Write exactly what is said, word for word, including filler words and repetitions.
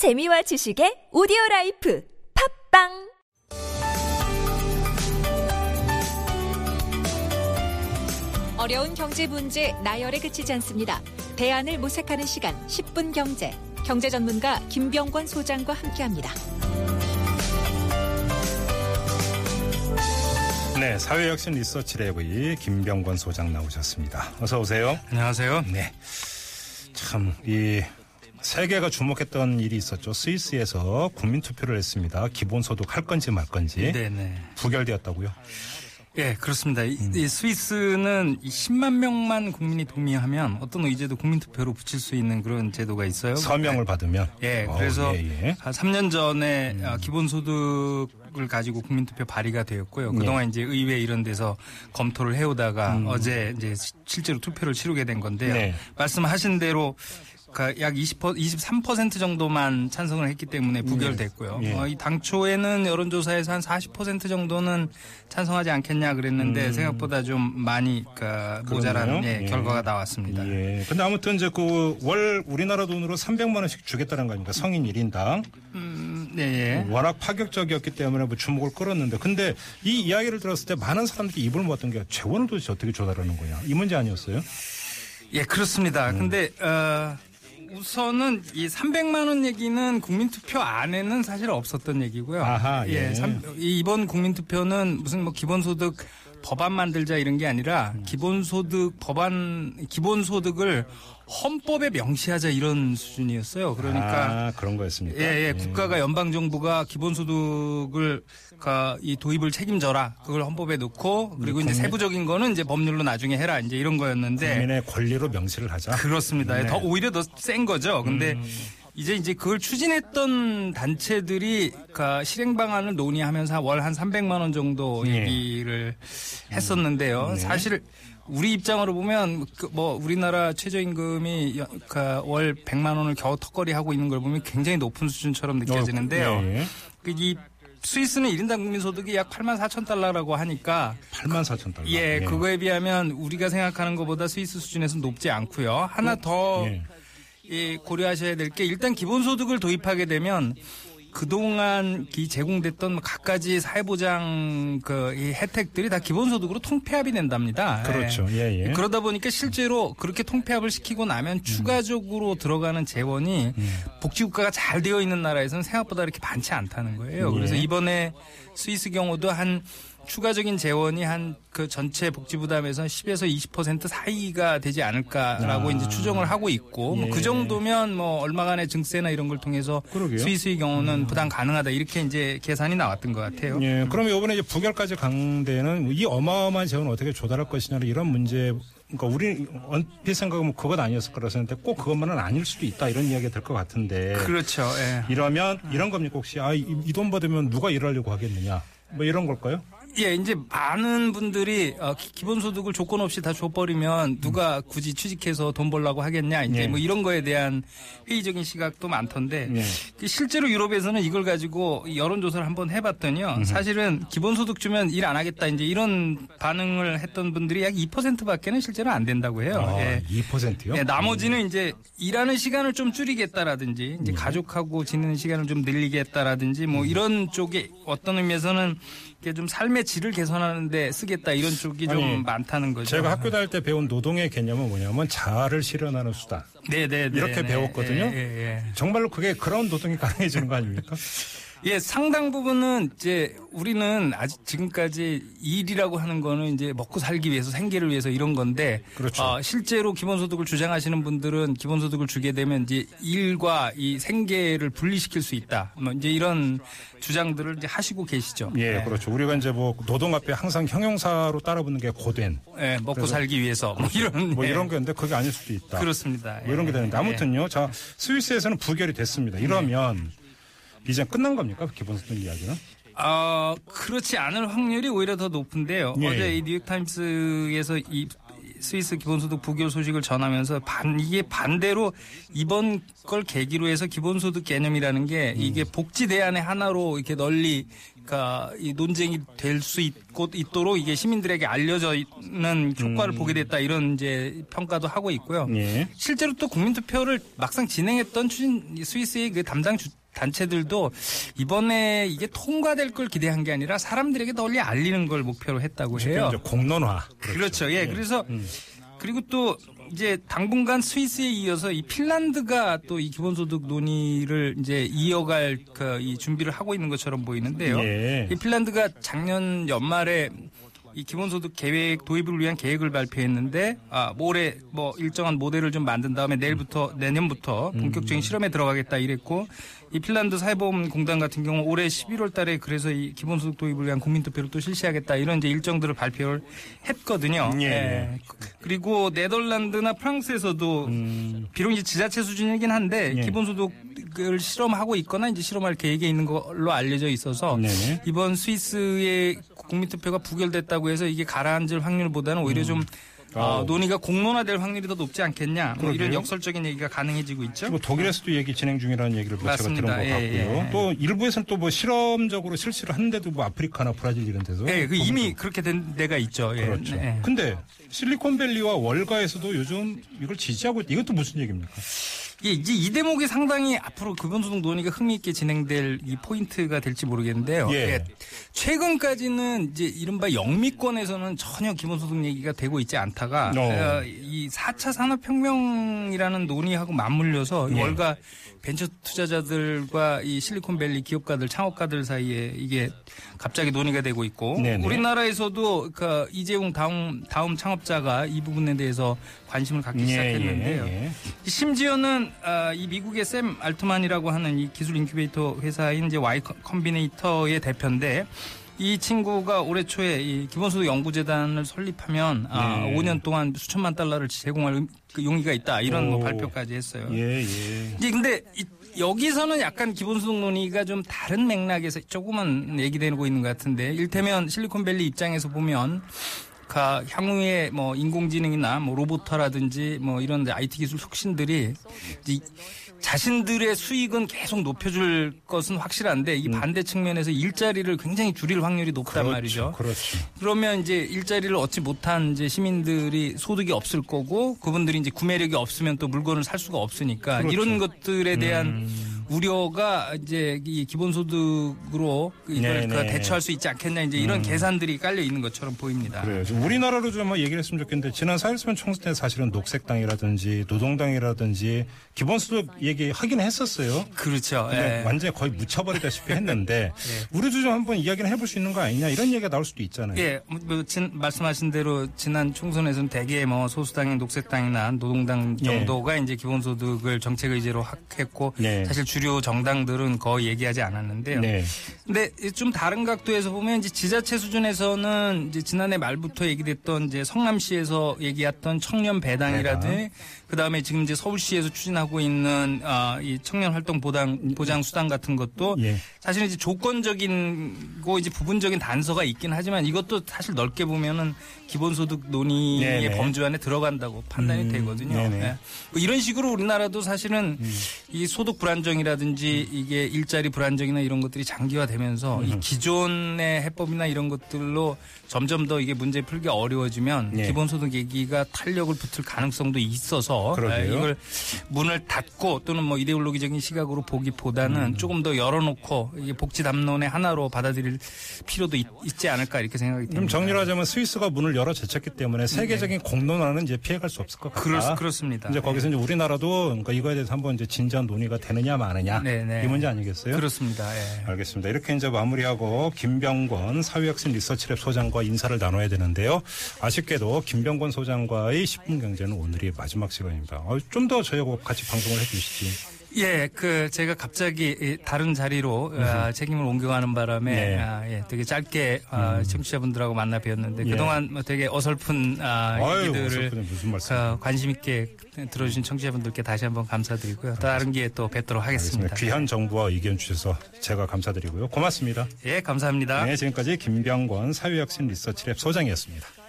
재미와 지식의 오디오라이프 팝빵! 어려운 경제 문제 나열에 그치지 않습니다. 대안을 모색하는 시간 십 분 경제. 경제 전문가 김병권 소장과 함께합니다. 네, 사회혁신 리서치랩의 김병권 소장 나오셨습니다. 어서 오세요. 안녕하세요. 네, 참 이 세계가 주목했던 일이 있었죠. 스위스에서 국민투표를 했습니다. 기본소득 할 건지 말 건지. 네네. 부결되었다고요? 예, 그렇습니다. 이, 이 스위스는 십만 명만 국민이 동의하면 어떤 의제도 국민투표로 붙일 수 있는 그런 제도가 있어요. 서명을 받으면. 예, 오, 그래서 예, 예. 삼 년 전에 음. 기본소득을 가지고 국민투표 발의가 되었고요. 그동안 예. 이제 의회 이런 데서 검토를 해오다가 음. 어제 이제 실제로 투표를 치르게 된 건데요. 네. 말씀하신 대로 약 이십 퍼센트, 이십삼 퍼센트 정도만 찬성을 했기 때문에 부결됐고요. 예. 어, 이 당초에는 여론조사에서 한 사십 퍼센트 정도는 찬성하지 않겠냐 그랬는데 음. 생각보다 좀 많이 그러니까 모자란 예, 예. 결과가 나왔습니다. 예. 근데 아무튼 이제 그 월 우리나라 돈으로 삼백만 원씩 주겠다는 거 아닙니까? 성인 일 인당. 음, 네. 예. 워낙 파격적이었기 때문에 뭐 주목을 끌었는데, 근데 이 이야기를 들었을 때 많은 사람들이 입을 모았던 게 재원을 도대체 어떻게 조달하는 거냐, 이 문제 아니었어요? 예, 그렇습니다. 음. 근데 어. 우선은 이 삼백만 원 얘기는 국민투표 안에는 사실 없었던 얘기고요. 아하, 예. 예 삼, 이번 국민투표는 무슨 뭐 기본소득 법안 만들자 이런 게 아니라 기본소득 법안, 기본소득을 헌법에 명시하자 이런 수준이었어요. 그러니까. 아, 그런 거였습니까? 예, 예. 국가가 연방정부가 기본소득을, 그러니까 이 도입을 책임져라. 그걸 헌법에 놓고, 그리고 이제 세부적인 거는 이제 법률로 나중에 해라. 이제 이런 거였는데. 국민의 권리로 명시를 하자. 그렇습니다. 네. 더, 오히려 더 센 거죠. 근데. 음. 이제 이제 그걸 추진했던 단체들이 그러니까 실행 방안을 논의하면서 월 한 삼백만 원 정도 얘기를 네. 했었는데요. 네. 사실 우리 입장으로 보면 뭐 우리나라 최저임금이 그러니까 월 백만 원을 겨우 턱걸이 하고 있는 걸 보면 굉장히 높은 수준처럼 느껴지는데요. 네. 이 스위스는 일 인당 국민소득이 약 팔만 사천 달러라고 하니까 팔만 사천 달러. 예, 네. 그거에 비하면 우리가 생각하는 것보다 스위스 수준에서는 높지 않고요. 하나 더 네. 예, 고려하셔야 될 게 일단 기본소득을 도입하게 되면 그동안 제공됐던 각가지 사회보장 그 이 혜택들이 다 기본소득으로 통폐합이 된답니다. 그렇죠. 예, 예. 그러다 보니까 실제로 그렇게 통폐합을 시키고 나면 음. 추가적으로 들어가는 재원이 음. 복지국가가 잘 되어 있는 나라에서는 생각보다 이렇게 많지 않다는 거예요. 예. 그래서 이번에 스위스 경우도 한 추가적인 재원이 한 그 전체 복지 부담에서 십에서 이십 퍼센트 사이가 되지 않을까라고 아, 이제 추정을 하고 있고 예. 뭐 그 정도면 뭐 얼마간의 증세나 이런 걸 통해서 그러게요. 스위스의 경우는 음. 부담 가능하다 이렇게 이제 계산이 나왔던 것 같아요. 예. 그러면 이번에 이제 부결까지 간 데는 이 어마어마한 재원을 어떻게 조달할 것이냐 이런 문제. 그러니까 우리 언뜻 생각하면 그것 아니었을 거라서 했는데 꼭 그것만은 아닐 수도 있다 이런 이야기가 될 것 같은데. 그렇죠. 예. 이러면 이런 겁니까 혹시 아, 이, 이 돈 받으면 누가 일하려고 하겠느냐 뭐 이런 걸까요? 예, 이제 많은 분들이 어, 기본소득을 조건 없이 다 줘버리면 누가 굳이 취직해서 돈 벌라고 하겠냐 이제 예. 뭐 이런 거에 대한 회의적인 시각도 많던데 예. 실제로 유럽에서는 이걸 가지고 여론조사를 한번 해봤더니요 음. 사실은 기본소득 주면 일 안 하겠다 이제 이런 반응을 했던 분들이 약 이 퍼센트밖에는 실제로 안 된다고 해요. 아, 예. 이 퍼센트요? 예, 나머지는 이제 일하는 시간을 좀 줄이겠다라든지 이제 예. 가족하고 지내는 시간을 좀 늘리겠다라든지 뭐 이런 쪽에 어떤 의미에서는 좀 삶의 질을 개선하는데 쓰겠다 이런 쪽이 아니, 좀 많다는 거죠. 제가 학교 다닐 때 배운 노동의 개념은 뭐냐면 자아를 실현하는 수단. 네네 이렇게 네네, 배웠거든요. 네네. 정말로 그게 그런 노동이 가능해지는 거 아닙니까? 예, 상당 부분은 이제 우리는 아직 지금까지 일이라고 하는 거는 이제 먹고 살기 위해서 생계를 위해서 이런 건데. 그렇죠. 어, 실제로 기본소득을 주장하시는 분들은 기본소득을 주게 되면 이제 일과 이 생계를 분리시킬 수 있다. 뭐 이제 이런 주장들을 이제 하시고 계시죠. 예, 네. 그렇죠. 우리가 이제 뭐 노동 앞에 항상 형용사로 따라붙는 게 고된. 예, 먹고 살기 위해서 뭐 이런. 뭐 예. 이런 게였는데 그게 아닐 수도 있다. 그렇습니다. 뭐 이런 게 되는데 아무튼요. 예. 자, 스위스에서는 부결이 됐습니다. 이러면. 예. 이제 끝난 겁니까? 기본소득 이야기는? 아, 어, 그렇지 않을 확률이 오히려 더 높은데요. 예. 어제 이 뉴욕타임스에서 이 스위스 기본소득 부결 소식을 전하면서 반, 이게 반대로 이번 걸 계기로 해서 기본소득 개념이라는 게 이게 복지 대안의 하나로 이렇게 널리 그러니까 이 논쟁이 될 수 있고 있도록 이게 시민들에게 알려져 있는 효과를 음. 보게 됐다 이런 이제 평가도 하고 있고요. 예. 실제로 또 국민투표를 막상 진행했던 추진 스위스의 그 담당 주, 단체들도 이번에 이게 통과될 걸 기대한 게 아니라 사람들에게 널리 알리는 걸 목표로 했다고 해요. 공론화. 그렇죠. 그렇죠. 예. 예. 그래서 음. 그리고 또 이제 당분간 스위스에 이어서 이 핀란드가 또 이 기본소득 논의를 이제 이어갈 그 이 준비를 하고 있는 것처럼 보이는데요. 예. 이 핀란드가 작년 연말에 이 기본소득 계획 도입을 위한 계획을 발표했는데, 아, 올해 뭐 일정한 모델을 좀 만든 다음에 내일부터 내년부터 본격적인 실험에 들어가겠다 이랬고, 이 핀란드 사회보험공단 같은 경우 올해 십일월 달에 그래서 이 기본소득 도입을 위한 국민투표를 또 실시하겠다 이런 이제 일정들을 발표를 했거든요. 예. 예. 그리고 네덜란드나 프랑스에서도 음. 비록 이제 지자체 수준이긴 한데 예. 기본소득을 실험하고 있거나 이제 실험할 계획에 있는 걸로 알려져 있어서 네네. 이번 스위스의 국민투표가 부결됐다고 해서 이게 가라앉을 확률보다는 오히려 음. 좀 어, 논의가 공론화될 확률이 더 높지 않겠냐 뭐 이런 역설적인 얘기가 가능해지고 있죠. 독일에서도 얘기 진행 중이라는 얘기를 제가 들은 것 같고요. 예, 예. 또 일부에서는 또 뭐 실험적으로 실시를 하는데도 뭐 아프리카나 브라질 이런 데서 예, 그 이미 그렇게 된 데가 있죠. 예. 그렇죠. 예. 근데 실리콘밸리와 월가에서도 요즘 이걸 지지하고 이것도 무슨 얘기입니까? 예, 이제 이 대목이 상당히 앞으로 기본소득 논의가 흥미있게 진행될 이 포인트가 될지 모르겠는데요. 예. 예, 최근까지는 이제 이른바 영미권에서는 전혀 기본소득 얘기가 되고 있지 않다가 어. 이 사 차 산업혁명이라는 논의하고 맞물려서 예. 월가 벤처 투자자들과 이 실리콘밸리 기업가들, 창업가들 사이에 이게 갑자기 논의가 되고 있고 네네. 우리나라에서도 그 이재웅 다음, 다음 창업자가 이 부분에 대해서 관심을 갖기 예, 시작했는데요. 예, 예. 심지어는 아, 이 미국의 샘 알트만이라고 하는 이 기술 인큐베이터 회사인 이제 Y 컴비네이터의 대표인데 이 친구가 올해 초에 이 기본소득 연구재단을 설립하면 네. 아, 오 년 동안 수천만 달러를 제공할 용의가 있다 이런 뭐 발표까지 했어요. 예, 예. 이제 근데 이, 여기서는 약간 기본소득 논의가 좀 다른 맥락에서 조금은 얘기되고 있는 것 같은데 일테면 실리콘밸리 입장에서 보면 향후에 뭐 인공지능이나 뭐 로봇화라든지 뭐 이런 아이티 기술 혁신들이 자신들의 수익은 계속 높여줄 것은 확실한데 이 반대 측면에서 일자리를 굉장히 줄일 확률이 높단 그렇죠, 말이죠. 그렇죠. 그러면 이제 일자리를 얻지 못한 이제 시민들이 소득이 없을 거고 그분들이 이제 구매력이 없으면 또 물건을 살 수가 없으니까 그렇죠. 이런 것들에 대한 음. 우려가 이제 이 기본소득으로 이걸 그 대처할 수 있지 않겠냐 이제 이런 음. 계산들이 깔려 있는 것처럼 보입니다. 그래요. 지금 우리나라로 좀 얘기를 했으면 좋겠는데 지난 사 일삼 총선 때 사실은 녹색당이라든지 노동당이라든지 기본소득 얘기 하긴 했었어요. 그렇죠. 예. 완전히 거의 묻혀버리다시피 했는데 예. 우리도 좀 한번 이야기를 해볼 수 있는 거 아니냐 이런 얘기가 나올 수도 있잖아요. 예, 뭐 진, 말씀하신 대로 지난 총선에서는 대개 뭐 소수당인 녹색당이나 노동당 정도가 예. 이제 기본소득을 정책 의제로 했고 예. 사실 주 주요 정당들은 거의 얘기하지 않았는데요. 네. 근데 좀 다른 각도에서 보면 이제 지자체 수준에서는 이제 지난해 말부터 얘기됐던 이제 성남시에서 얘기했던 청년 배당이라든지 배당. 그 다음에 지금 이제 서울시에서 추진하고 있는 아, 이 청년 활동 보장 보장 수당 같은 것도 예. 사실 이제 조건적인고 이제 부분적인 단서가 있긴 하지만 이것도 사실 넓게 보면은 기본소득 논의의 네네. 범주 안에 들어간다고 판단이 음, 되거든요. 네. 이런 식으로 우리나라도 사실은 음. 이 소득 불안정이라 라든지 이게 일자리 불안정이나 이런 것들이 장기화되면서 음. 이 기존의 해법이나 이런 것들로 점점 더 이게 문제 풀기 어려워지면 예. 기본소득 얘기가 탄력을 붙을 가능성도 있어서 그러게요. 이걸 문을 닫고 또는 뭐 이데올로기적인 시각으로 보기보다는 음. 조금 더 열어놓고 이게 복지 담론의 하나로 받아들일 필요도 있, 있지 않을까 이렇게 생각이 듭니다. 그럼 정리를 하자면 스위스가 문을 열어 제쳤기 때문에 세계적인 네. 공론화는 이제 피해갈 수 없을 것 같다. 그렇습니다. 이제 거기서 네. 이제 우리나라도 그러니까 이거에 대해서 한번 이제 진지한 논의가 되느냐 마느냐 네네. 이 문제 아니겠어요? 그렇습니다. 예. 알겠습니다. 이렇게 이제 마무리하고 김병권 사회혁신 리서치랩 소장과 인사를 나눠야 되는데요. 아쉽게도 김병권 소장과의 십 분 경제는 오늘이 마지막 시간입니다. 좀 더 저희하고 같이 방송을 해주시지. 예, 그 제가 갑자기 다른 자리로 아, 책임을 옮겨가는 바람에 네. 아, 예, 되게 짧게 아, 음. 청취자분들하고 만나 뵈었는데 예. 그동안 되게 어설픈 아, 아유, 얘기들을 아, 관심 있게 들어주신 청취자분들께 다시 한번 감사드리고요. 알겠습니다. 다른 기회에 또 뵙도록 하겠습니다. 알겠습니다. 귀한 정보와 의견 주셔서 제가 감사드리고요. 고맙습니다. 예, 감사합니다. 네, 지금까지 김병권 사회혁신 리서치랩 소장이었습니다.